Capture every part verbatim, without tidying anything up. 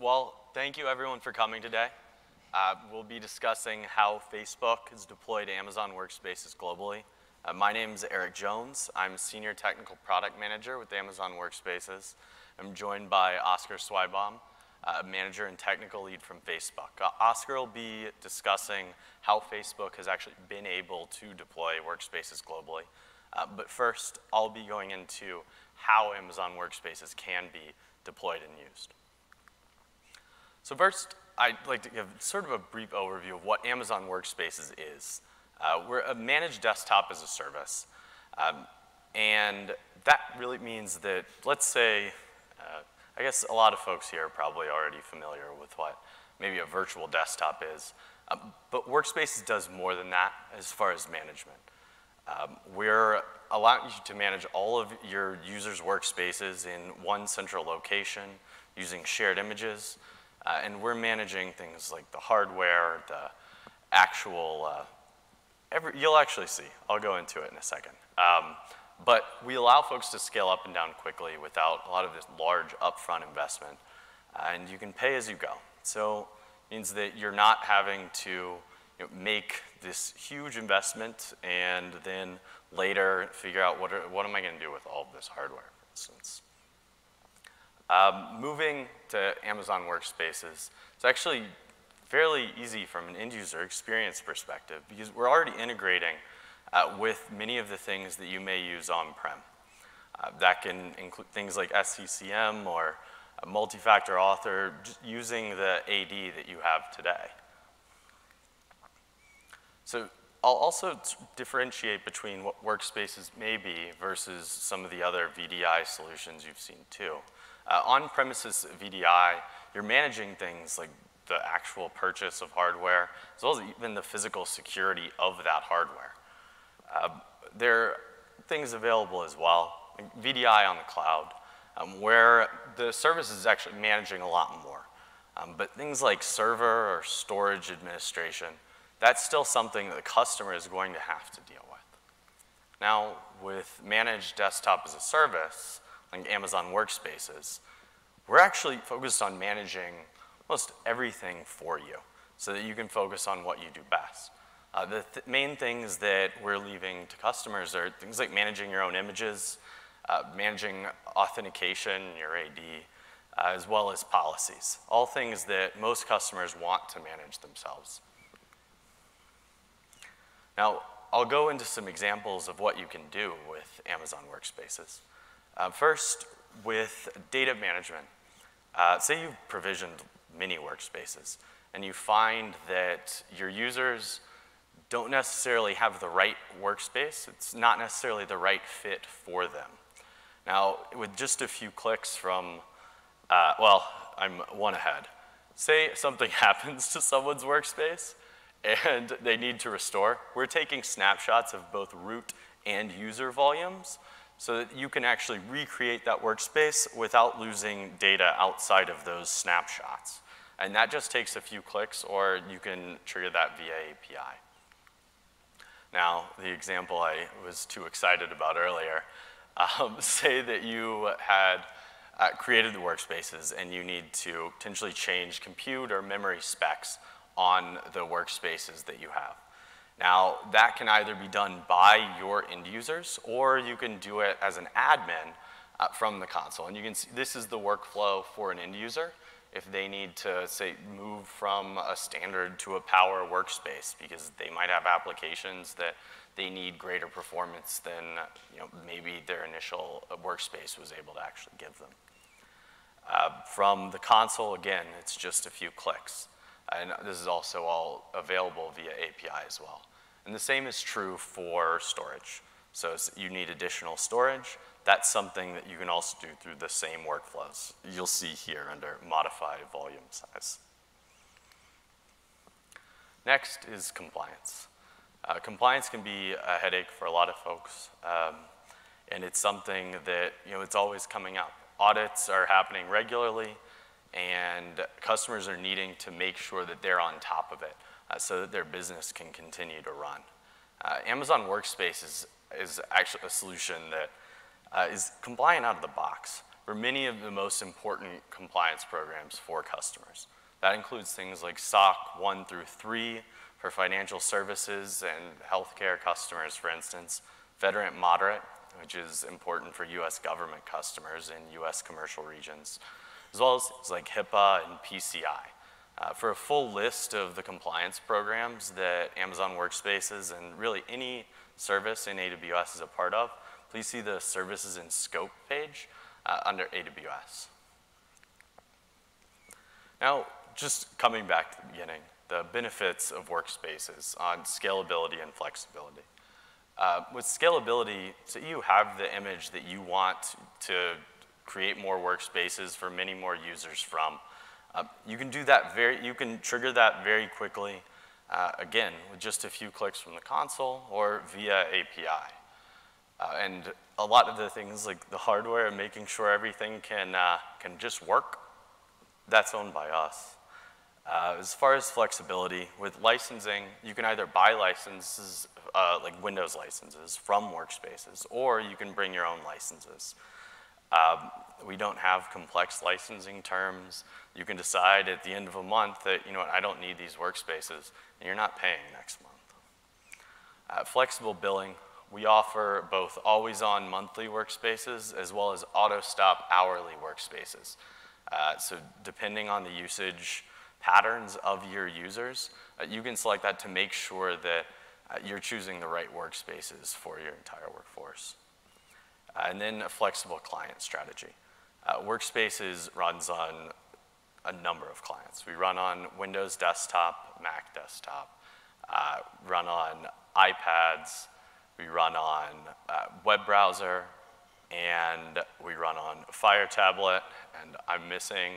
Well, thank you everyone for coming today. Uh, we'll be discussing how Facebook has deployed Amazon Workspaces globally. Uh, my name is Eric Jones. I'm Senior Technical Product Manager with Amazon Workspaces. I'm joined by Oscar Schwybaum, uh, Manager and Technical Lead from Facebook. Uh, Oscar will be discussing how Facebook has actually been able to deploy Workspaces globally. Uh, but first, I'll be going into how Amazon Workspaces can be deployed and used. So first, I'd like to give sort of a brief overview of what Amazon Workspaces is. Uh, we're a managed desktop as a service. Um, and that really means that, let's say, uh, I guess a lot of folks here are probably already familiar with what maybe a virtual desktop is. Um, but Workspaces does more than that as far as management. Um, we're allowing you to manage all of your users' workspaces in one central location using shared images. Uh, and we're managing things like the hardware, the actual, uh, every, you'll actually see. I'll go into it in a second. Um, but we allow folks to scale up and down quickly without a lot of this large upfront investment. Uh, and you can pay as you go. So it means that you're not having to you know, make this huge investment and then later figure out what, are, what am I going to do with all of this hardware, for instance. Um, moving to Amazon Workspaces, it's actually fairly easy from an end user experience perspective because we're already integrating uh, with many of the things that you may use on-prem. Uh, that can include things like S C C M or multi-factor author, just using the A D that you have today. So I'll also differentiate between what Workspaces may be versus some of the other V D I solutions you've seen too. Uh, on-premises V D I, you're managing things like the actual purchase of hardware, as well as even the physical security of that hardware. Uh, there are things available as well, like V D I on the cloud, um, where the service is actually managing a lot more. Um, but things like server or storage administration, that's still something that the customer is going to have to deal with. Now, with managed desktop as a service, like Amazon Workspaces, we're actually focused on managing almost everything for you so that you can focus on what you do best. Uh, the th main things that we're leaving to customers are things like managing your own images, uh, managing authentication, your A D, uh, as well as policies, all things that most customers want to manage themselves. Now, I'll go into some examples of what you can do with Amazon Workspaces. Uh, first, with data management, uh, say you've provisioned many workspaces and you find that your users don't necessarily have the right workspace. It's not necessarily the right fit for them. Now, with just a few clicks from, uh, well, I'm one ahead. Say something happens to someone's workspace and they need to restore. We're taking snapshots of both root and user volumes, so that you can actually recreate that workspace without losing data outside of those snapshots. And that just takes a few clicks, or you can trigger that via A P I. Now, the example I was too excited about earlier, um, say that you had uh, created the workspaces and you need to potentially change compute or memory specs on the workspaces that you have. Now, that can either be done by your end users, or you can do it as an admin uh, from the console. And you can see this is the workflow for an end user if they need to, say, move from a standard to a power workspace, because they might have applications that they need greater performance than you know, maybe their initial workspace was able to actually give them. Uh, from the console, again, it's just a few clicks. And this is also all available via A P I as well. And the same is true for storage. So if you need additional storage, that's something that you can also do through the same workflows. You'll see here under modify volume size. Next is compliance. Uh, compliance can be a headache for a lot of folks. Um, and it's something that, you know, it's always coming up. Audits are happening regularly, and customers are needing to make sure that they're on top of it uh, so that their business can continue to run. Uh, Amazon Workspaces is, is actually a solution that uh, is compliant out of the box. for many of the most important compliance programs for customers. That includes things like SOC one through three for financial services and healthcare customers, for instance, FedRAMP moderate, which is important for U S government customers in U S commercial regions, as well as things like HIPAA and P C I. Uh, for a full list of the compliance programs that Amazon Workspaces and really any service in A W S is a part of, please see the Services in Scope page uh, under A W S. Now, just coming back to the beginning, the benefits of Workspaces on scalability and flexibility. Uh, with scalability, so you have the image that you want to create more workspaces for many more users from. Uh, you can do that very, you can trigger that very quickly, uh, again, with just a few clicks from the console or via A P I. Uh, and a lot of the things like the hardware and making sure everything can, uh, can just work, that's owned by us. Uh, as far as flexibility, with licensing, you can either buy licenses, uh, like Windows licenses from Workspaces, or you can bring your own licenses. Um, we don't have complex licensing terms. You can decide at the end of a month that, you know what, I don't need these workspaces, and you're not paying next month. Uh, flexible billing, we offer both always-on monthly workspaces as well as auto-stop hourly workspaces. Uh, so depending on the usage patterns of your users, uh, you can select that to make sure that uh, you're choosing the right workspaces for your entire workforce. Uh, and then a flexible client strategy. Uh, Workspaces runs on a number of clients. We run on Windows desktop, Mac desktop, uh, run on iPads, we run on uh, web browser, and we run on Fire Tablet, and I'm missing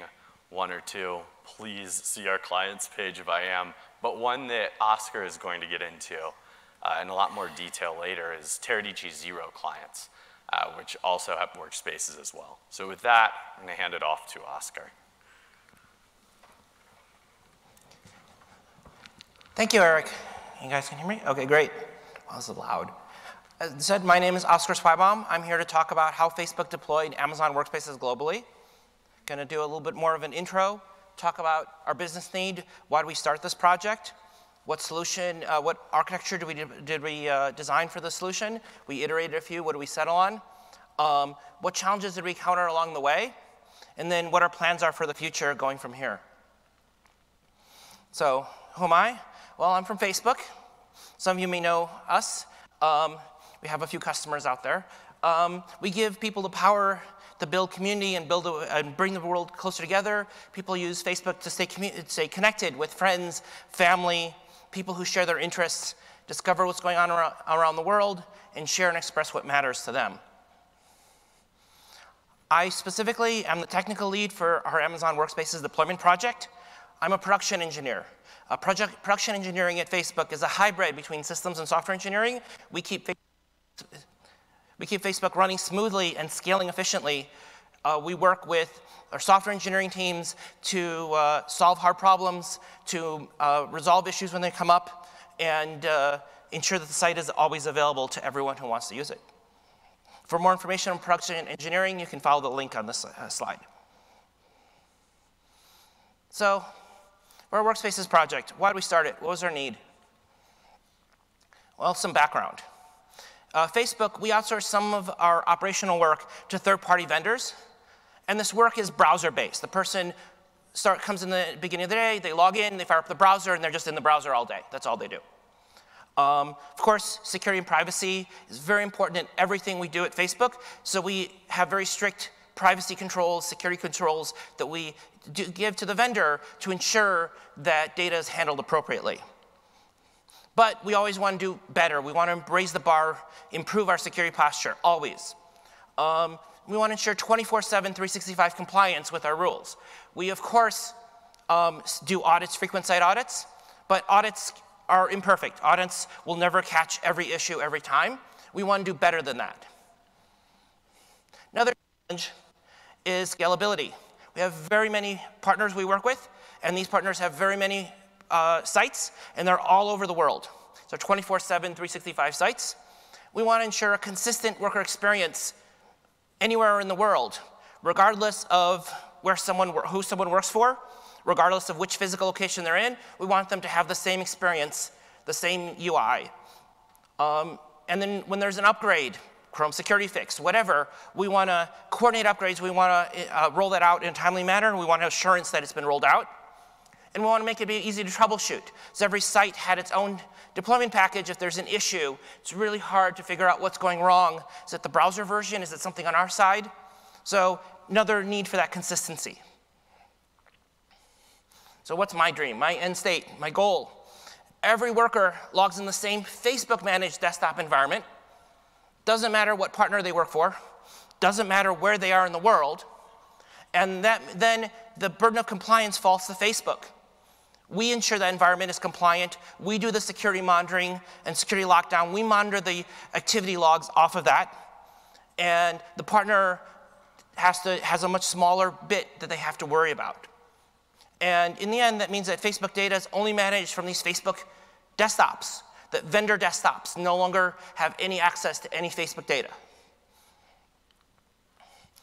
one or two. Please see our clients page if I am, but one that Oscar is going to get into uh, in a lot more detail later is Teradici Zero Clients, uh, which also have workspaces as well. So with that, I'm gonna hand it off to Oscar. Thank you, Eric. You guys can hear me? Okay, great. Wow, this is loud. As I said, my name is Oscar Schwybaum. I'm here to talk about how Facebook deployed Amazon Workspaces globally. Going to do a little bit more of an intro, talk about our business need, why did we start this project, what solution, uh, what architecture did we, did we uh, design for the solution, we iterated a few, what did we settle on, um, what challenges did we encounter along the way, and then what our plans are for the future going from here. So, who am I? Well, I'm from Facebook. Some of you may know us. Um, We have a few customers out there. Um, we give people the power to build community and build a, and bring the world closer together. People use Facebook to stay, stay connected with friends, family, people who share their interests, discover what's going on ar around the world, and share and express what matters to them. I specifically am the technical lead for our Amazon Workspaces deployment project. I'm a production engineer. Uh, project, production engineering at Facebook is a hybrid between systems and software engineering. We keep We keep Facebook running smoothly and scaling efficiently. Uh, we work with our software engineering teams to uh, solve hard problems, to uh, resolve issues when they come up, and uh, ensure that the site is always available to everyone who wants to use it. For more information on production and engineering, you can follow the link on this uh, slide. So, we're a Workspaces project. Why did we start it? What was our need? Well, some background. Uh, Facebook, we outsource some of our operational work to third-party vendors, and this work is browser-based. The person start, comes in the beginning of the day, they log in, they fire up the browser, and they're just in the browser all day. That's all they do. Um, of course, security and privacy is very important in everything we do at Facebook, so we have very strict privacy controls, security controls that we do give to the vendor to ensure that data is handled appropriately. But we always want to do better. We want to raise the bar, improve our security posture, always. Um, we want to ensure twenty-four seven, three sixty-five compliance with our rules. We, of course, um, do audits, frequent site audits, but audits are imperfect. Audits will never catch every issue every time. We want to do better than that. Another challenge is scalability. We have very many partners we work with, and these partners have very many Uh, sites, and they're all over the world. So twenty-four seven, three sixty-five sites. We want to ensure a consistent worker experience anywhere in the world, regardless of where someone, who someone works for, regardless of which physical location they're in, we want them to have the same experience, the same U I. Um, and then when there's an upgrade, Chrome security fix, whatever, we want to coordinate upgrades, we want to uh, roll that out in a timely manner, we want assurance that it's been rolled out, and we want to make it be easy to troubleshoot. So every site had its own deployment package. If there's an issue, it's really hard to figure out what's going wrong. Is it the browser version? Is it something on our side? So another need for that consistency. So what's my dream, my end state, my goal? Every worker logs in the same Facebook-managed desktop environment. Doesn't matter what partner they work for. Doesn't matter where they are in the world. And that, then the burden of compliance falls to Facebook. We ensure that environment is compliant. We do the security monitoring and security lockdown. We monitor the activity logs off of that. And the partner has, to, has a much smaller bit that they have to worry about. And in the end, that means that Facebook data is only managed from these Facebook desktops. That vendor desktops no longer have any access to any Facebook data.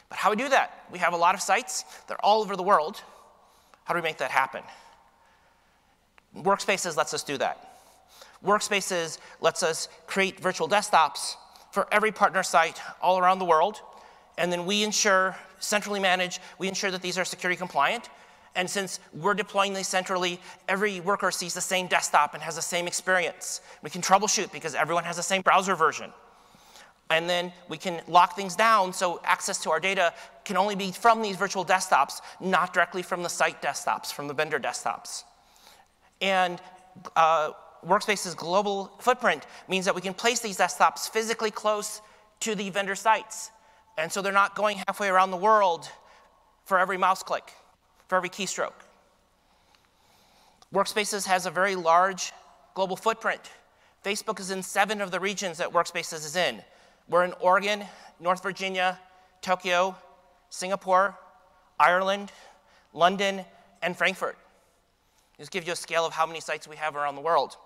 But how do we do that? We have a lot of sites. They're all over the world. How do we make that happen? Workspaces lets us do that. Workspaces lets us create virtual desktops for every partner site all around the world. And then we ensure, centrally manage, we ensure that these are security compliant. And since we're deploying these centrally, every worker sees the same desktop and has the same experience. We can troubleshoot because everyone has the same browser version. And then we can lock things down so access to our data can only be from these virtual desktops, not directly from the site desktops, from the vendor desktops. And uh, Workspace's global footprint means that we can place these desktops physically close to the vendor sites. And so they're not going halfway around the world for every mouse click, for every keystroke. Workspaces has a very large global footprint. Facebook is in seven of the regions that Workspaces is in. We're in Oregon, North Virginia, Tokyo, Singapore, Ireland, London, and Frankfurt. This gives you a scale of how many sites we have around the world.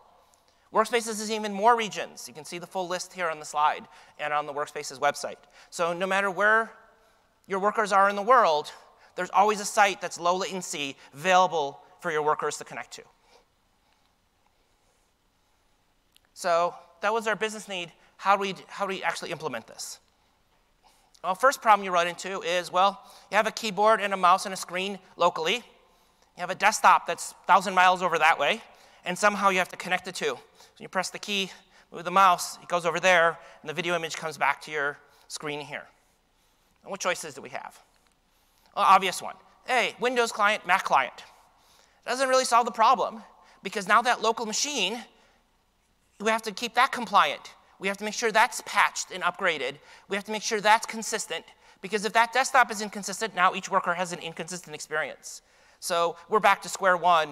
Workspaces is even more regions. You can see the full list here on the slide and on the Workspaces website. So no matter where your workers are in the world, there's always a site that's low latency available for your workers to connect to. So that was our business need. How do we, how do we actually implement this? Well, first problem you run into is, well, you have a keyboard and a mouse and a screen locally. You have a desktop that's one thousand miles over that way, and somehow you have to connect the two. So you press the key, move the mouse, it goes over there, and the video image comes back to your screen here. And what choices do we have? Well, obvious one. Hey, Windows client, Mac client. Doesn't really solve the problem, because now that local machine, we have to keep that compliant. We have to make sure that's patched and upgraded. We have to make sure that's consistent, because if that desktop is inconsistent, now each worker has an inconsistent experience. So we're back to square one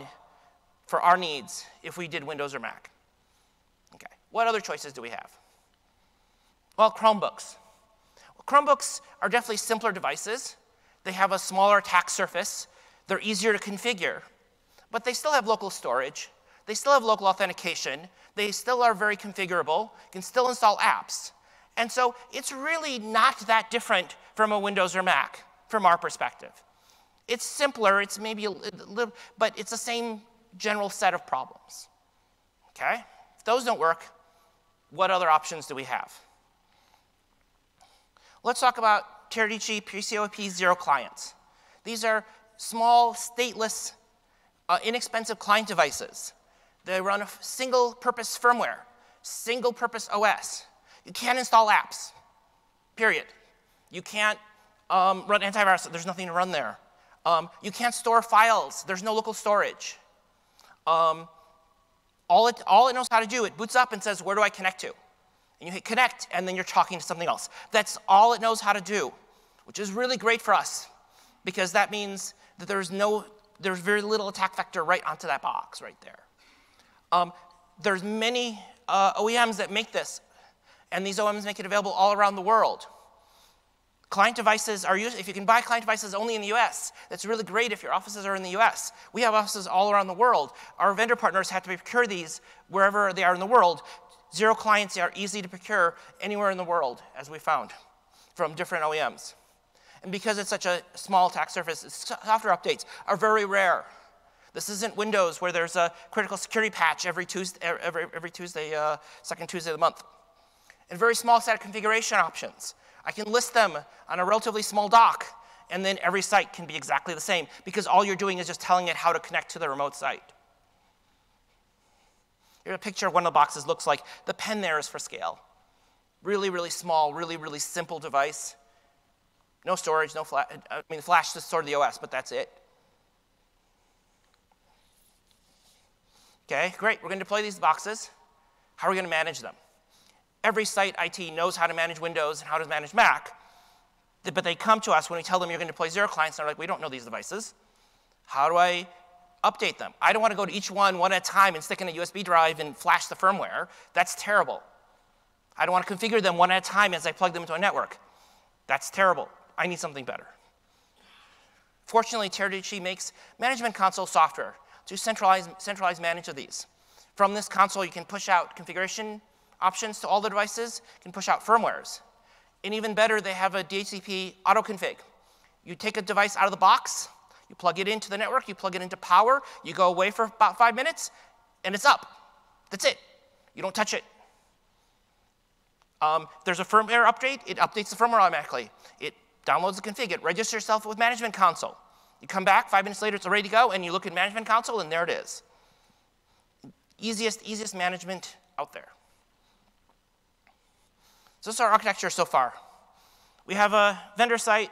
for our needs if we did Windows or Mac. Okay. What other choices do we have? Well, Chromebooks. Well, Chromebooks are definitely simpler devices. They have a smaller attack surface. They're easier to configure. But they still have local storage. They still have local authentication. They still are very configurable. You can still install apps. And so it's really not that different from a Windows or Mac from our perspective. It's simpler. It's maybe a little, but it's the same general set of problems. Okay? If those don't work, what other options do we have? Let's talk about Teradici P C I Zero Clients. These are small, stateless, uh, inexpensive client devices. They run a single-purpose firmware, single-purpose O S. You can't install apps, period. You can't um, run antivirus. There's nothing to run there. Um, you can't store files. There's no local storage. Um, all, it, all it knows how to do, it boots up and says, where do I connect to? And you hit connect, and then you're talking to something else. That's all it knows how to do, which is really great for us, because that means that there's, no, there's very little attack vector right onto that box right there. Um, there's many uh, O E Ms that make this, and these O E Ms make it available all around the world. Client devices are used, if you can buy client devices only in the U S, that's really great if your offices are in the U S. We have offices all around the world. Our vendor partners have to procure these wherever they are in the world. Zero clients are easy to procure anywhere in the world, as we found, from different O E Ms. And because it's such a small attack surface, software updates are very rare. This isn't Windows, where there's a critical security patch every Tuesday, every, every Tuesday uh, second Tuesday of the month. And very small set of configuration options. I can list them on a relatively small doc, and then every site can be exactly the same, because all you're doing is just telling it how to connect to the remote site. Here's a picture of one of the boxes looks like. The pen there is for scale. Really, really small, really, really simple device. No storage, no flash. I mean, the flash to store the O S, but that's it. Okay, great. We're going to deploy these boxes. How are we going to manage them? Every site I T knows how to manage Windows and how to manage Mac, but they come to us when we tell them you're going to deploy zero clients, and they're like, we don't know these devices. How do I update them? I don't want to go to each one one at a time and stick in a U S B drive and flash the firmware. That's terrible. I don't want to configure them one at a time as I plug them into a network. That's terrible. I need something better. Fortunately, Teradici makes management console software to centralize, centralize manage of these. From this console, you can push out configuration options to all the devices, you can push out firmwares. And even better, they have a D H C P auto-config. You take a device out of the box, you plug it into the network, you plug it into power, you go away for about five minutes, and it's up. That's it. You don't touch it. Um, there's a firmware update, it updates the firmware automatically. It downloads the config, it registers yourself with Management Console. You come back, five minutes later, it's ready to go, and you look at Management Console, and there it is. Easiest, easiest management out there. So this is our architecture so far. We have a vendor site,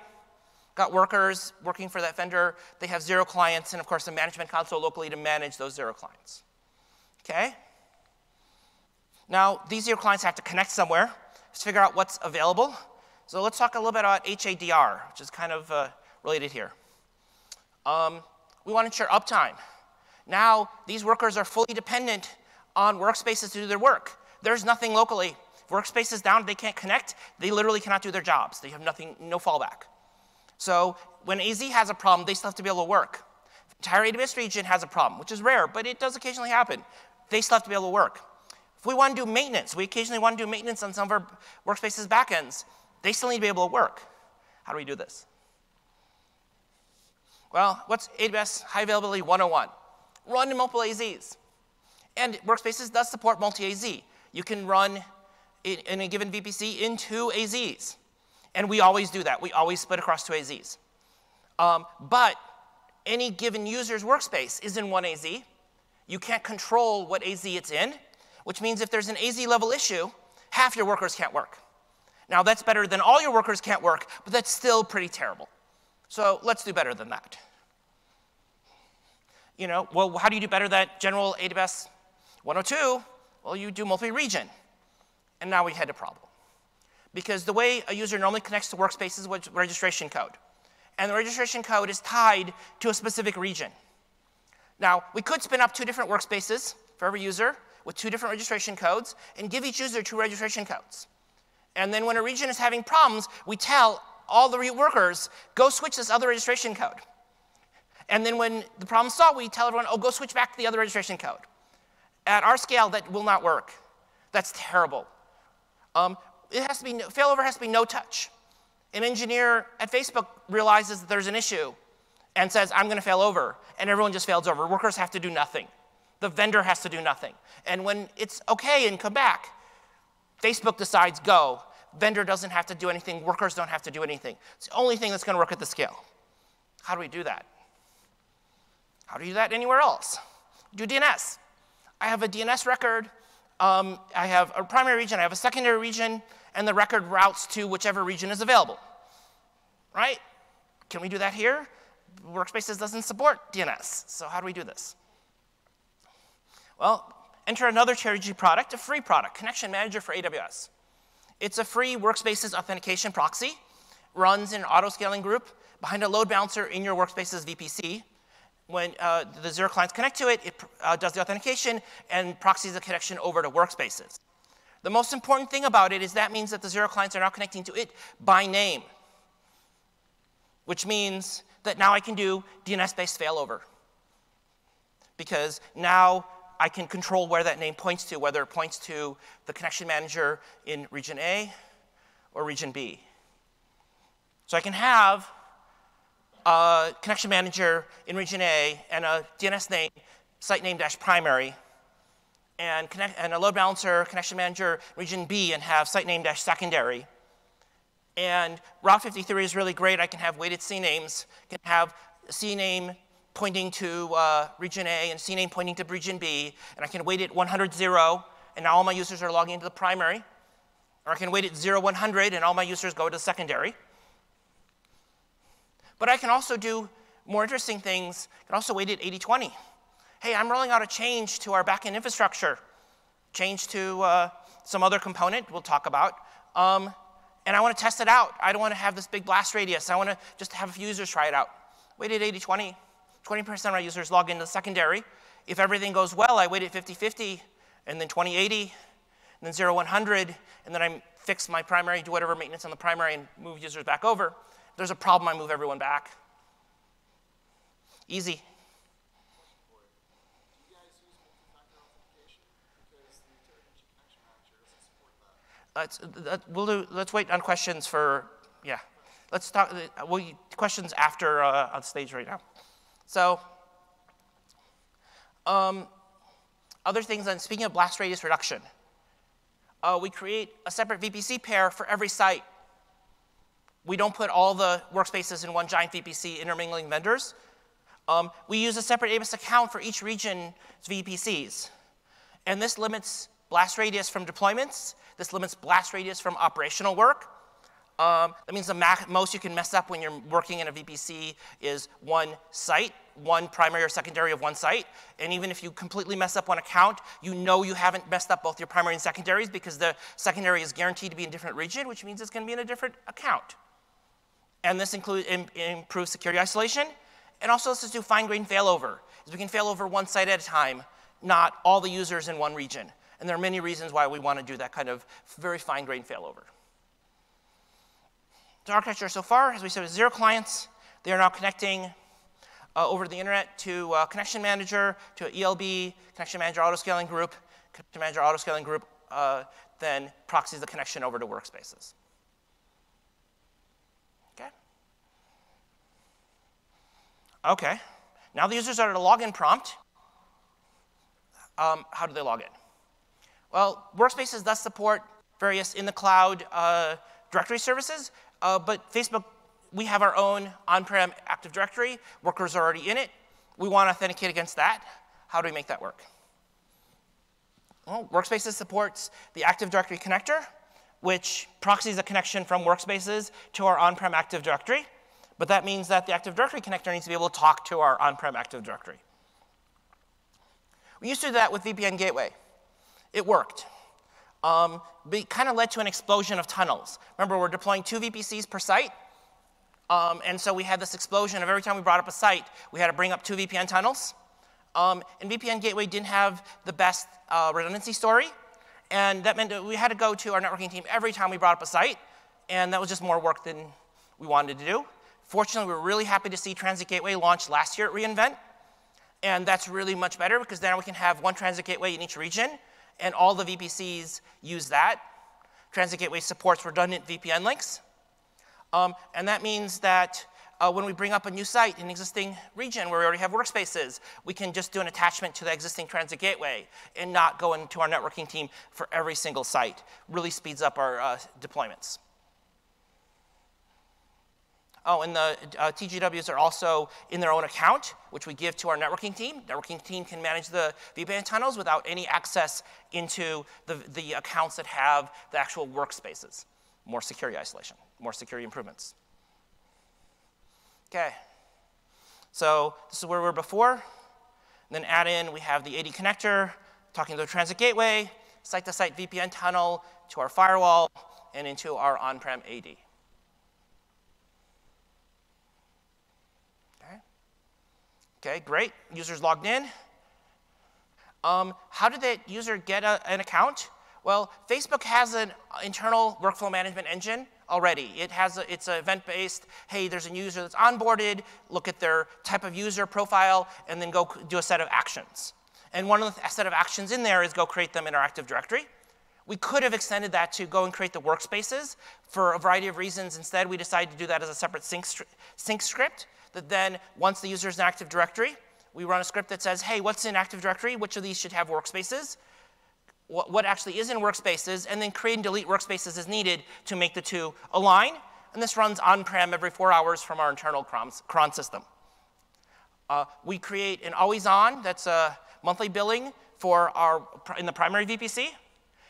got workers working for that vendor. They have zero clients, and of course, a Management Console locally to manage those zero clients. Okay? Now, these zero clients have to connect somewhere. Let's figure out what's available. So let's talk a little bit about H A D R, which is kind of uh, related here. Um, we want to ensure uptime. Now, these workers are fully dependent on Workspaces to do their work. There's nothing locally. If Workspace is down, they can't connect. They literally cannot do their jobs. They have nothing, no fallback. So when A Z has a problem, they still have to be able to work. The entire A W S region has a problem, which is rare, but it does occasionally happen. They still have to be able to work. If we want to do maintenance, we occasionally want to do maintenance on some of our Workspace's backends, they still need to be able to work. How do we do this? Well, what's A W S High Availability one oh one? Run multiple A Zs. And Workspaces does support multi-A Z. You can run in, in a given V P C in two A Zs. And we always do that. We always split across two A Zs. Um, but any given user's workspace is in one A Z. You can't control what A Z it's in, which means if there's an A Z level issue, half your workers can't work. Now, that's better than all your workers can't work, but that's still pretty terrible. So let's do better than that. You know, well, how do you do better than general A W S one oh two? Well, you do multi-region. And now we had a problem. Because the way a user normally connects to Workspaces is with registration code. And the registration code is tied to a specific region. Now, we could spin up two different Workspaces for every user with two different registration codes and give each user two registration codes. And then when a region is having problems, we tell all the workers, go switch this other registration code. And then when the problem's solved, we tell everyone, oh, go switch back to the other registration code. At our scale, that will not work. That's terrible. Um, it has to be, failover has to be no touch. An engineer at Facebook realizes that there's an issue and says, I'm going to fail over, and everyone just fails over. Workers have to do nothing. The vendor has to do nothing. And when it's okay and come back, Facebook decides go. Vendor doesn't have to do anything. Workers don't have to do anything. It's the only thing that's going to work at the scale. How do we do that? How do you do that anywhere else? Do D N S. I have a D N S record. Um, I have a primary region, I have a secondary region, and the record routes to whichever region is available, right? Can we do that here? Workspaces doesn't support D N S, so how do we do this? Well, enter another Teradici product, a free product, Connection Manager for A W S. It's a free Workspaces authentication proxy, runs in an auto-scaling group behind a load balancer in your Workspace's V P C. When uh, the zero clients connect to it, it uh, does the authentication and proxies the connection over to Workspaces. The most important thing about it is that means that the zero clients are now connecting to it by name, which means that now I can do D N S-based failover, because now I can control where that name points to, whether it points to the connection manager in region A or region B. So I can have a connection manager in region A and a D N S name, site name dash primary, and, connect, and a load balancer connection manager region B and have site name dash secondary. And Route fifty-three is really great. I can have weighted C names. I can have C name pointing to uh, region A and C name pointing to region B, and I can weight it one hundred, zero, and now all my users are logging into the primary. Or I can weight it zero, one hundred, and all my users go to the secondary. But I can also do more interesting things. I can also weight it eighty, twenty. Hey, I'm rolling out a change to our backend infrastructure, change to uh, some other component we'll talk about, um, and I want to test it out. I don't want to have this big blast radius. I want to just have a few users try it out. Weight it eighty, twenty. twenty percent of my users log into the secondary. If everything goes well, I weight it fifty, fifty, and then twenty, eighty, and then zero, one hundred, and then I fix my primary, do whatever maintenance on the primary, and move users back over. If there's a problem, I move everyone back. Easy. Let's, we'll do, let's wait on questions for, yeah. Let's talk, we'll, questions after uh, on stage right now. So, um, other things, and speaking of blast radius reduction, uh, we create a separate V P C pair for every site. We don't put all the workspaces in one giant V P C intermingling vendors. Um, we use a separate A B I S account for each region's V P Cs. And this limits blast radius from deployments. This limits blast radius from operational work. Um, that means the max, most you can mess up when you're working in a V P C is one site, one primary or secondary of one site. And even if you completely mess up one account, you know you haven't messed up both your primary and secondaries because the secondary is guaranteed to be in a different region, which means it's going to be in a different account. And this includes im- improved security isolation. And also let's just do fine-grained failover. Because we can fail over one site at a time, not all the users in one region. And there are many reasons why we want to do that kind of very fine-grained failover. The architecture so far, as we said, is zero clients. They are now connecting uh, over the internet to uh, Connection Manager, to E L B, Connection Manager Autoscaling Group. Connection Manager Autoscaling Group uh, then proxies the connection over to workspaces. Okay. Okay. Now the users are at a login prompt. Um, how do they log in? Well, Workspaces does support various in-the-cloud uh, directory services, uh, but Facebook, we have our own on-prem Active Directory. Workers are already in it. We want to authenticate against that. How do we make that work? Well, Workspaces supports the Active Directory connector, which proxies a connection from Workspaces to our on-prem Active Directory, but that means that the Active Directory connector needs to be able to talk to our on-prem Active Directory. We used to do that with V P N Gateway. It worked, um, but it kind of led to an explosion of tunnels. Remember, we're deploying two V P Cs per site, um, and so we had this explosion of every time we brought up a site, we had to bring up two V P N tunnels. Um, and V P N Gateway didn't have the best uh, redundancy story, and that meant that we had to go to our networking team every time we brought up a site, and that was just more work than we wanted to do. Fortunately, we were really happy to see Transit Gateway launch last year at re:Invent, and that's really much better because now we can have one Transit Gateway in each region, and all the V P Cs use that. Transit Gateway supports redundant V P N links. Um, and that means that uh, when we bring up a new site in an existing region where we already have workspaces, we can just do an attachment to the existing Transit Gateway and not go into our networking team for every single site. Really speeds up our uh, deployments. Oh, and the uh, T G Ws are also in their own account, which we give to our networking team. Networking team can manage the V P N tunnels without any access into the, the accounts that have the actual workspaces. More security isolation, more security improvements. Okay, so this is where we were before. And then add in, we have the A D connector, talking to the Transit Gateway, site-to-site V P N tunnel to our firewall, and into our on-prem A D. Okay, great. Users logged in. Um, how did that user get a, an account? Well, Facebook has an internal workflow management engine already. It has a, it's event-based. Hey, there's a new user that's onboarded. Look at their type of user profile, and then go do a set of actions. And one of the set of actions in there is go create them in our Active Directory. We could have extended that to go and create the workspaces. For a variety of reasons, instead, we decided to do that as a separate sync, sync script that then, once the user is in Active Directory, we run a script that says, hey, what's in Active Directory? Which of these should have workspaces? What, what actually is in workspaces? And then create and delete workspaces as needed to make the two align. And this runs on-prem every four hours from our internal cron system. Uh, we create an always-on, that's a monthly billing for our, in the primary V P C.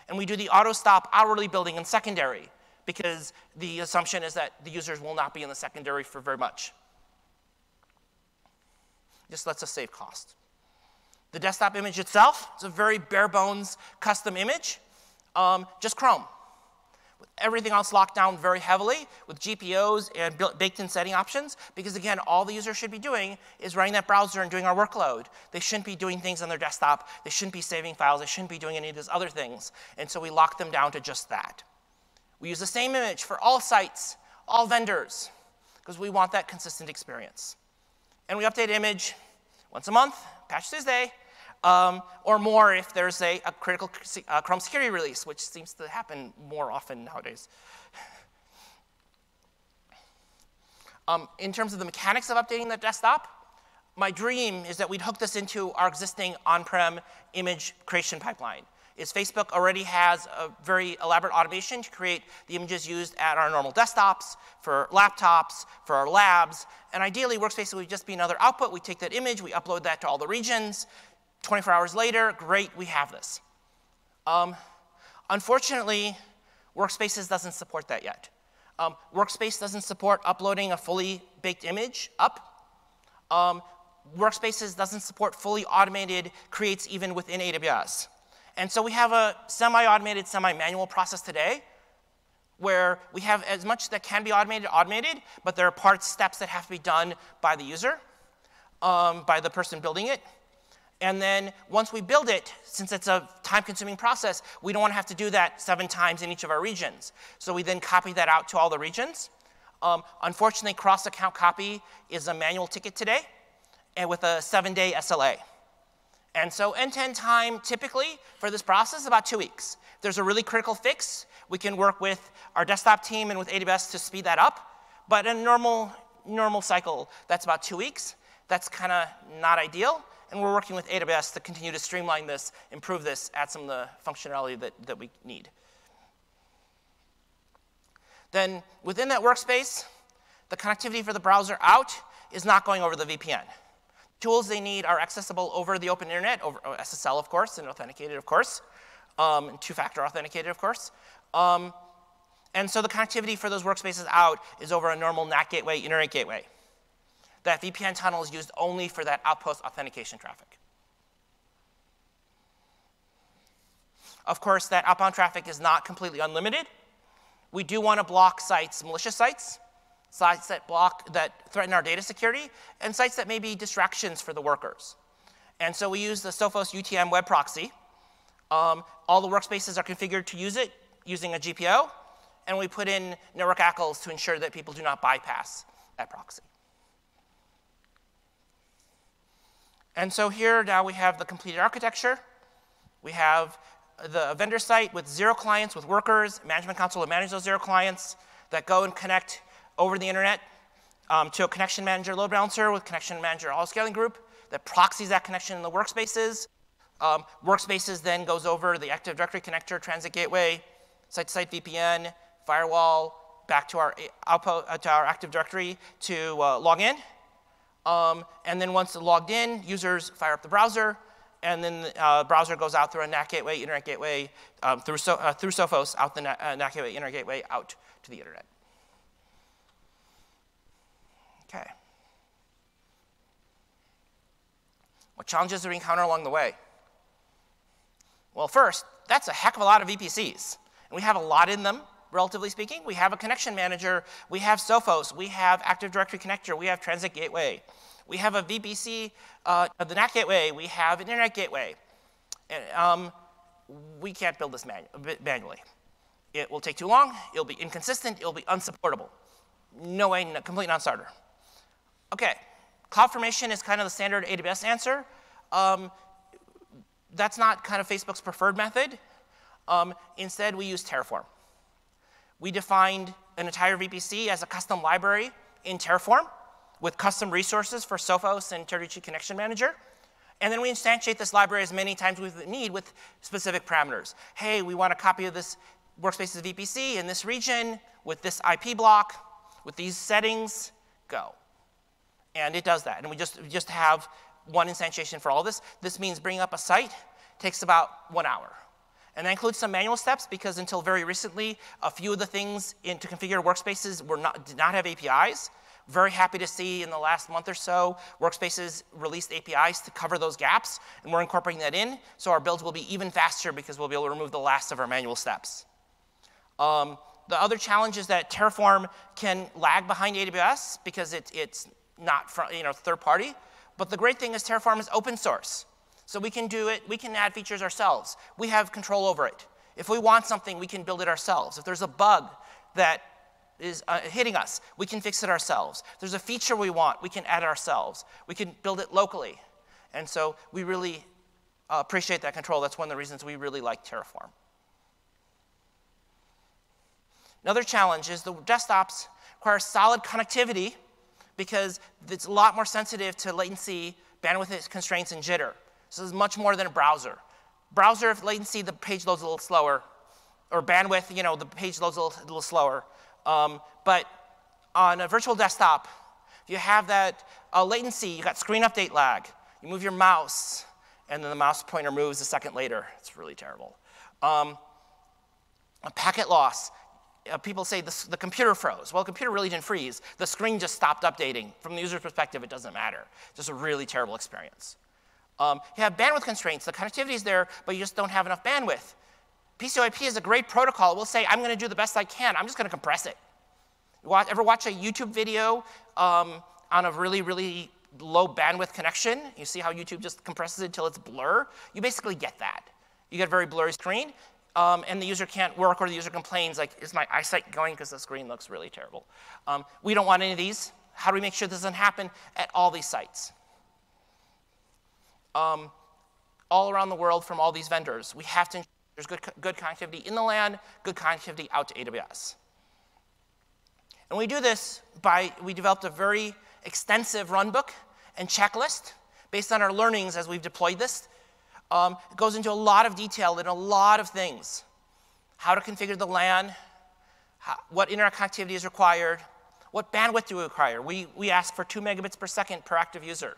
And we do the auto-stop hourly billing in secondary, because the assumption is that the users will not be in the secondary for very much. Just lets us save cost. The desktop image itself is a very bare-bones custom image, um, just Chrome. With everything else locked down very heavily with G P Os and baked-in setting options, because, again, all the user should be doing is running that browser and doing our workload. They shouldn't be doing things on their desktop. They shouldn't be saving files. They shouldn't be doing any of those other things. And so we lock them down to just that. We use the same image for all sites, all vendors, because we want that consistent experience. And we update image once a month, Patch Tuesday, um, or more if there's a, a critical uh, Chrome security release, which seems to happen more often nowadays. um, in terms of the mechanics of updating the desktop, my dream is that we'd hook this into our existing on-prem image creation pipeline. Is Facebook already has a very elaborate automation to create the images used at our normal desktops, for laptops, for our labs. And ideally, Workspaces would just be another output. We take that image, we upload that to all the regions. twenty-four hours later, great, we have this. Um, unfortunately, Workspaces doesn't support that yet. Um, Workspace doesn't support uploading a fully baked image up. Um, Workspaces doesn't support fully automated creates even within A W S. And so we have a semi-automated, semi-manual process today where we have as much that can be automated, automated, but there are parts, steps that have to be done by the user, um, by the person building it. And then once we build it, since it's a time-consuming process, we don't want to have to do that seven times in each of our regions. So we then copy that out to all the regions. Um, unfortunately, cross-account copy is a manual ticket today and with a seven-day S L A. And so end-to-end time typically for this process is about two weeks. If there's a really critical fix, we can work with our desktop team and with A W S to speed that up. But in a normal, normal cycle, that's about two weeks. That's kind of not ideal. And we're working with A W S to continue to streamline this, improve this, add some of the functionality that, that we need. Then within that workspace, the connectivity for the browser out is not going over the V P N. Tools they need are accessible over the open internet, over S S L, of course, and authenticated, of course, um, and two-factor authenticated, of course. Um, and so the connectivity for those workspaces out is over a normal N A T gateway, internet gateway. That V P N tunnel is used only for that outpost authentication traffic. Of course, that outbound traffic is not completely unlimited. We do want to block sites, malicious sites. Sites that block, that threaten our data security, and sites that may be distractions for the workers. And so we use the Sophos U T M web proxy. Um, all the workspaces are configured to use it using a G P O, and we put in network A C Ls to ensure that people do not bypass that proxy. And so here now we have the completed architecture. We have the vendor site with zero clients, with workers, management console to manage those zero clients that go and connect over the internet um, to a connection manager load balancer with connection manager all scaling group that proxies that connection in the workspaces. Um, workspaces then goes over the Active Directory connector, Transit Gateway, site-to-site V P N, firewall, back to our, outpost, uh, to our Active Directory to uh, log in. Um, and then once logged in, users fire up the browser, and then the uh, browser goes out through a N A T gateway, internet gateway, um, through, so uh, through Sophos, out the N A T, uh, N A T gateway, internet gateway, out to the internet. Okay. What challenges do we encounter along the way? Well, first, that's a heck of a lot of V P Cs. And we have a lot in them, relatively speaking. We have a connection manager. We have Sophos. We have Active Directory Connector. We have Transit Gateway. We have a V P C, uh, the N A T Gateway. We have an Internet Gateway. And, um, we can't build this manu manually. It will take too long. It'll be inconsistent. It'll be unsupportable. No way, no, complete non-starter. Okay, CloudFormation is kind of the standard A W S answer. Um, that's not kind of Facebook's preferred method. Um, instead, we used Terraform. We defined an entire V P C as a custom library in Terraform with custom resources for Sophos and Teradici Connection Manager. And then we instantiate this library as many times as we need with specific parameters. Hey, we want a copy of this Workspaces V P C in this region with this I P block, with these settings, go. And it does that. And we just, we just have one instantiation for all this. This means bringing up a site takes about one hour. And that includes some manual steps, because until very recently, a few of the things in, to configure Workspaces were not, did not have A P Is. Very happy to see in the last month or so, Workspaces released A P Is to cover those gaps, and we're incorporating that in, so our builds will be even faster because we'll be able to remove the last of our manual steps. Um, the other challenge is that Terraform can lag behind A W S because it, it's not from, you know, third party, but the great thing is Terraform is open source. So we can do it, we can add features ourselves. We have control over it. If we want something, we can build it ourselves. If there's a bug that is uh, hitting us, we can fix it ourselves. If there's a feature we want, we can add it ourselves. We can build it locally. And so we really uh, appreciate that control. That's one of the reasons we really like Terraform. Another challenge is the desktops require solid connectivity because it's a lot more sensitive to latency, bandwidth constraints, and jitter. So this is much more than a browser. Browser, if latency, the page loads a little slower. Or bandwidth, you know, the page loads a little, a little slower. Um, but on a virtual desktop, if you have that uh, latency, you got screen update lag. You move your mouse, and then the mouse pointer moves a second later. It's really terrible. Um, a packet loss. Uh, people say this, the computer froze. Well, the computer really didn't freeze. The screen just stopped updating. From the user's perspective, it doesn't matter. It's just a really terrible experience. Um, you have bandwidth constraints. The connectivity is there, but you just don't have enough bandwidth. P C I P is a great protocol. It will say, I'm going to do the best I can. I'm just going to compress it. You watch, ever watch a YouTube video um, on a really, really low bandwidth connection? You see how YouTube just compresses it until it's blur? You basically get that. You get a very blurry screen, um, and the user can't work, or the user complains, like, is my eyesight going because the screen looks really terrible? Um, we don't want any of these. How do we make sure this doesn't happen at all these sites? Um, all around the world from all these vendors. We have to ensure there's good, good connectivity in the LAN, good connectivity out to A W S. And we do this by, we developed a very extensive runbook and checklist based on our learnings as we've deployed this. Um, it goes into a lot of detail in a lot of things. How to configure the LAN, how, what internet connectivity is required, what bandwidth do we require. We, we ask for two megabits per second per active user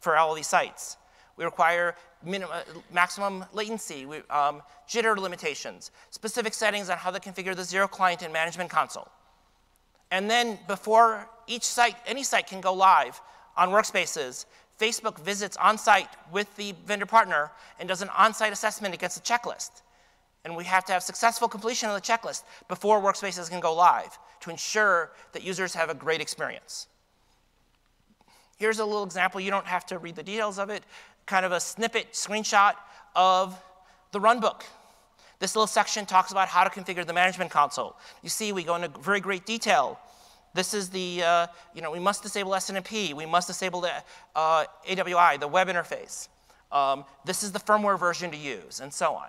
for all these sites. We require minimum, maximum latency, we, um, jitter limitations, specific settings on how to configure the Zero Client and Management Console. And then before each site, any site can go live on Workspaces, Facebook visits on-site with the vendor partner and does an on-site assessment against the checklist. And we have to have successful completion of the checklist before Workspaces can go live to ensure that users have a great experience. Here's a little example. You don't have to read the details of it. Kind of a snippet screenshot of the runbook. This little section talks about how to configure the management console. You see, we go into very great detail. This is the, uh, you know, we must disable S N M P. We must disable the uh, A W I, the web interface. Um, this is the firmware version to use, and so on.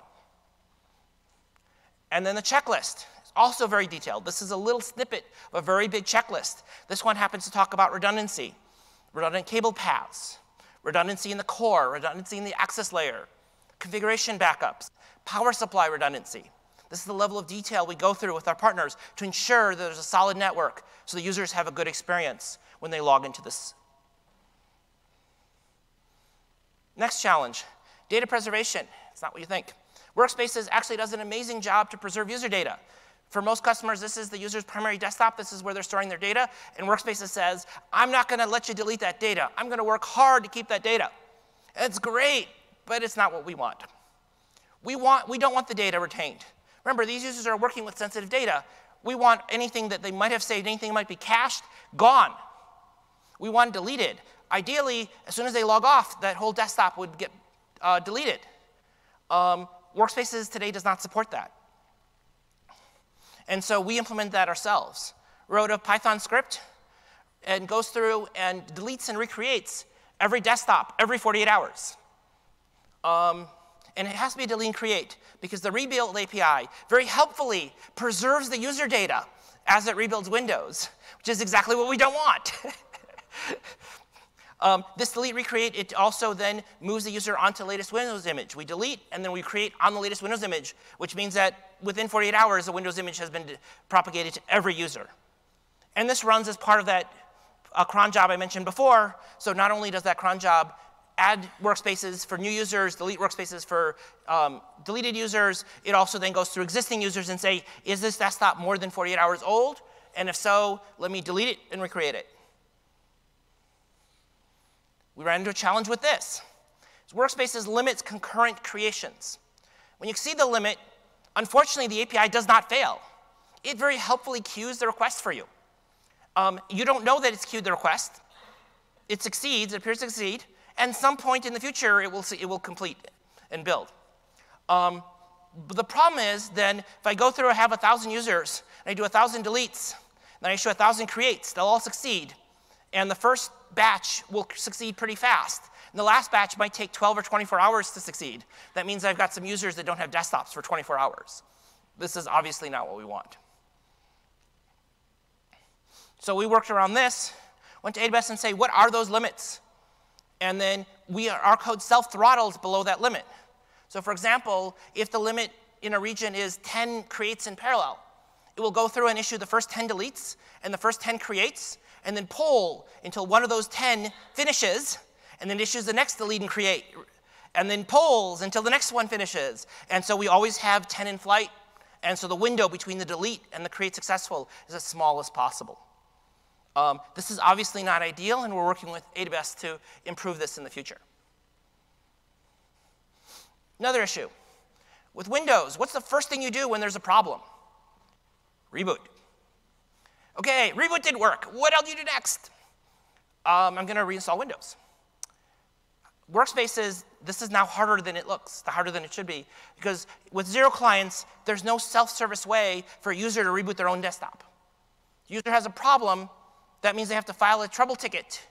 And then the checklist is also very detailed. This is a little snippet of a very big checklist. This one happens to talk about redundancy, redundant cable paths, redundancy in the core, redundancy in the access layer, configuration backups, power supply redundancy. This is the level of detail we go through with our partners to ensure that there's a solid network so the users have a good experience when they log into this. Next challenge, data preservation. It's not what you think. Workspaces actually does an amazing job to preserve user data. For most customers, this is the user's primary desktop. This is where they're storing their data. And Workspaces says, I'm not going to let you delete that data. I'm going to work hard to keep that data. And it's great, but it's not what we want. We, want. we don't want the data retained. Remember, these users are working with sensitive data. We want anything that they might have saved, anything that might be cached, gone. We want it deleted. Ideally, as soon as they log off, that whole desktop would get uh, deleted. Um, Workspaces today does not support that. And so we implement that ourselves. Wrote a Python script and goes through and deletes and recreates every desktop every forty-eight hours. Um, and it has to be delete and create because the rebuild A P I very helpfully preserves the user data as it rebuilds Windows, which is exactly what we don't want. um, this delete recreate, it also then moves the user onto the latest Windows image. We delete, and then we create on the latest Windows image, which means that within forty-eight hours, the Windows image has been propagated to every user. And this runs as part of that uh, cron job I mentioned before. So not only does that cron job add workspaces for new users, delete workspaces for um, deleted users. It also then goes through existing users and say, is this desktop more than forty-eight hours old? And if so, let me delete it and recreate it. We ran into a challenge with this. Workspaces limits concurrent creations. When you exceed the limit, unfortunately, the A P I does not fail. It very helpfully queues the request for you. Um, you don't know that it's queued the request. It succeeds, it appears to succeed. And some point in the future, it will, see, it will complete and build. Um, but the problem is, then, if I go through and have one thousand users, and I do one thousand deletes, and I show one thousand creates, they'll all succeed. And the first batch will succeed pretty fast. And the last batch might take twelve or twenty-four hours to succeed. That means I've got some users that don't have desktops for twenty-four hours. This is obviously not what we want. So we worked around this, went to A W S and say, what are those limits? And then we are, our code self-throttles below that limit. So for example, if the limit in a region is ten creates in parallel, it will go through and issue the first ten deletes and the first ten creates, and then poll until one of those ten finishes, and then issues the next delete and create, and then polls until the next one finishes. And so we always have ten in flight, and so the window between the delete and the create successful is as small as possible. Um, this is obviously not ideal, and we're working with A W S to improve this in the future. Another issue. With Windows, what's the first thing you do when there's a problem? Reboot. OK, reboot didn't work. What else do you do next? Um, I'm going to reinstall Windows. Workspaces, this is now harder than it looks, the harder than it should be, because with zero clients, there's no self-service way for a user to reboot their own desktop. The user has a problem. That means they have to file a trouble ticket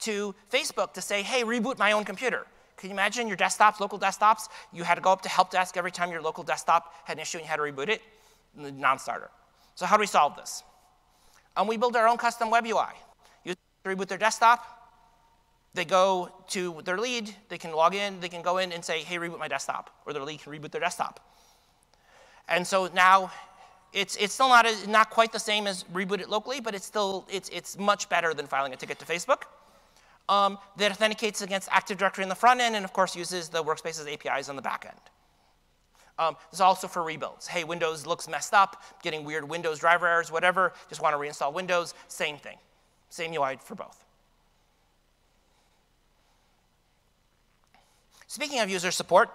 to Facebook to say, hey, reboot my own computer. Can you imagine your desktops, local desktops? You had to go up to help desk every time your local desktop had an issue and you had to reboot it? Non-starter. So how do we solve this? Um, we build our own custom web U I. Users reboot their desktop. They go to their lead. They can log in. They can go in and say, hey, reboot my desktop. Or their lead can reboot their desktop. And so now, It's, it's still not, a, not quite the same as reboot it locally, but it's still it's, it's much better than filing a ticket to Facebook. Um, that authenticates against Active Directory in the front end and, of course, uses the Workspaces A P Is on the back end. Um, this is also for rebuilds. Hey, Windows looks messed up, getting weird Windows driver errors, whatever. Just want to reinstall Windows. Same thing. Same U I for both. Speaking of user support,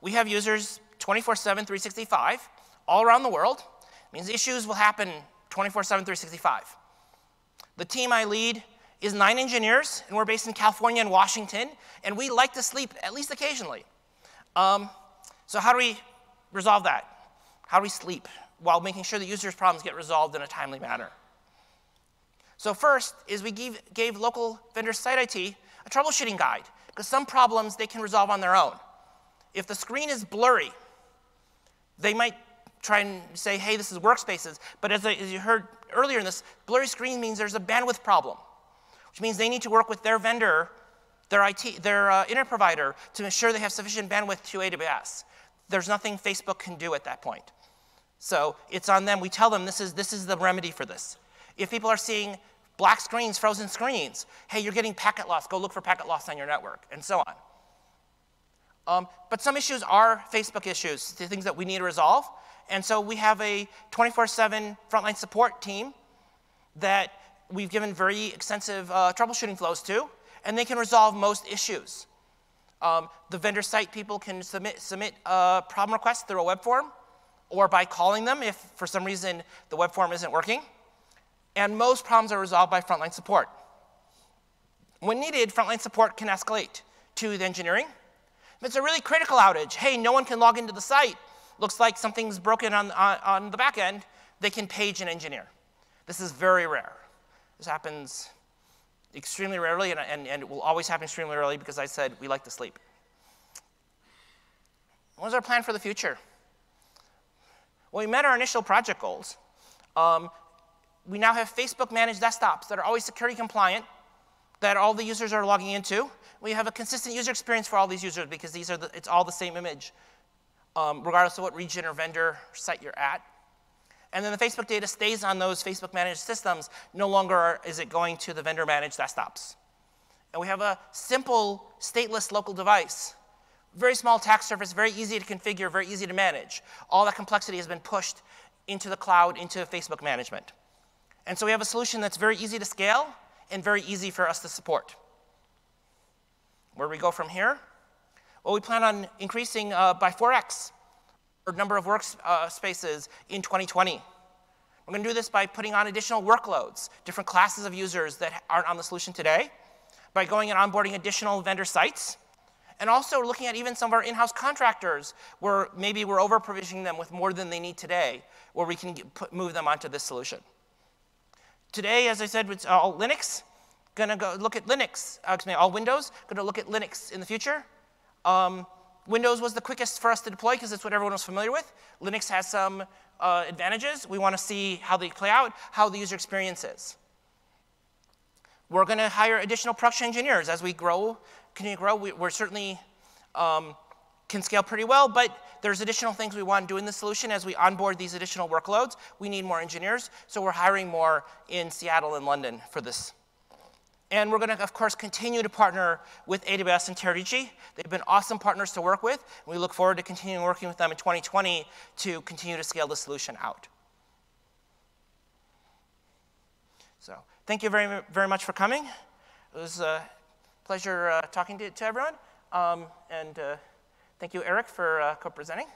we have users twenty-four seven, three sixty-five all around the world. Means issues will happen twenty-four seven, three sixty-five. The team I lead is nine engineers, and we're based in California and Washington, and we like to sleep at least occasionally. Um, so how do we resolve that? How do we sleep while making sure the user's problems get resolved in a timely manner? So first is we give, gave local vendor site I T a troubleshooting guide, because some problems they can resolve on their own. If the screen is blurry, they might try and say, hey, this is Workspaces. But as, I, as you heard earlier in this, blurry screen means there's a bandwidth problem, which means they need to work with their vendor, their I T, their uh, internet provider, to ensure they have sufficient bandwidth to A W S. There's nothing Facebook can do at that point. So it's on them. We tell them this is, this is the remedy for this. If people are seeing black screens, frozen screens, hey, you're getting packet loss. Go look for packet loss on your network, and so on. Um, but some issues are Facebook issues, the things that we need to resolve. And so we have a twenty-four seven frontline support team that we've given very extensive uh, troubleshooting flows to, and they can resolve most issues. Um, the vendor site people can submit, submit a problem request through a web form or by calling them if, for some reason, the web form isn't working. And most problems are resolved by frontline support. When needed, frontline support can escalate to the engineering. If it's a really critical outage, hey, no one can log into the site. Looks like something's broken on, on, on the back end, they can page an engineer. This is very rare. This happens extremely rarely, and, and, and it will always happen extremely rarely because I said we like to sleep. What's our plan for the future? Well, we met our initial project goals. Um, we now have Facebook-managed desktops that are always security compliant, that all the users are logging into. We have a consistent user experience for all these users because these are the, it's all the same image, um, regardless of what region or vendor site you're at. And then the Facebook data stays on those Facebook-managed systems. No longer is it going to the vendor-managed desktops. And we have a simple stateless local device. Very small attack surface, very easy to configure, very easy to manage. All that complexity has been pushed into the cloud, into Facebook management. And so we have a solution that's very easy to scale and very easy for us to support. Where do we go from here? Well, we plan on increasing uh, by four X our number of workspaces uh, in twenty twenty. We're going to do this by putting on additional workloads, different classes of users that aren't on the solution today, by going and onboarding additional vendor sites, and also looking at even some of our in-house contractors where maybe we're over-provisioning them with more than they need today, where we can get, put, move them onto this solution. Today, as I said, it's all Linux. Gonna go look at Linux, uh, excuse me, all Windows. Gonna look at Linux in the future. Um, Windows was the quickest for us to deploy because it's what everyone was familiar with. Linux has some uh, advantages. We wanna see how they play out, how the user experience is. We're gonna hire additional production engineers as we grow continue to grow. We, we're certainly um, can scale pretty well, but there's additional things we want to do in the solution as we onboard these additional workloads. We need more engineers, so we're hiring more in Seattle and London for this. And we're going to, of course, continue to partner with A W S and Teradici. They've been awesome partners to work with. We look forward to continuing working with them in twenty twenty to continue to scale the solution out. So thank you very, very much for coming. It was uh, Pleasure uh, talking to, to everyone, um, and uh, thank you, Eric, for uh, co-presenting.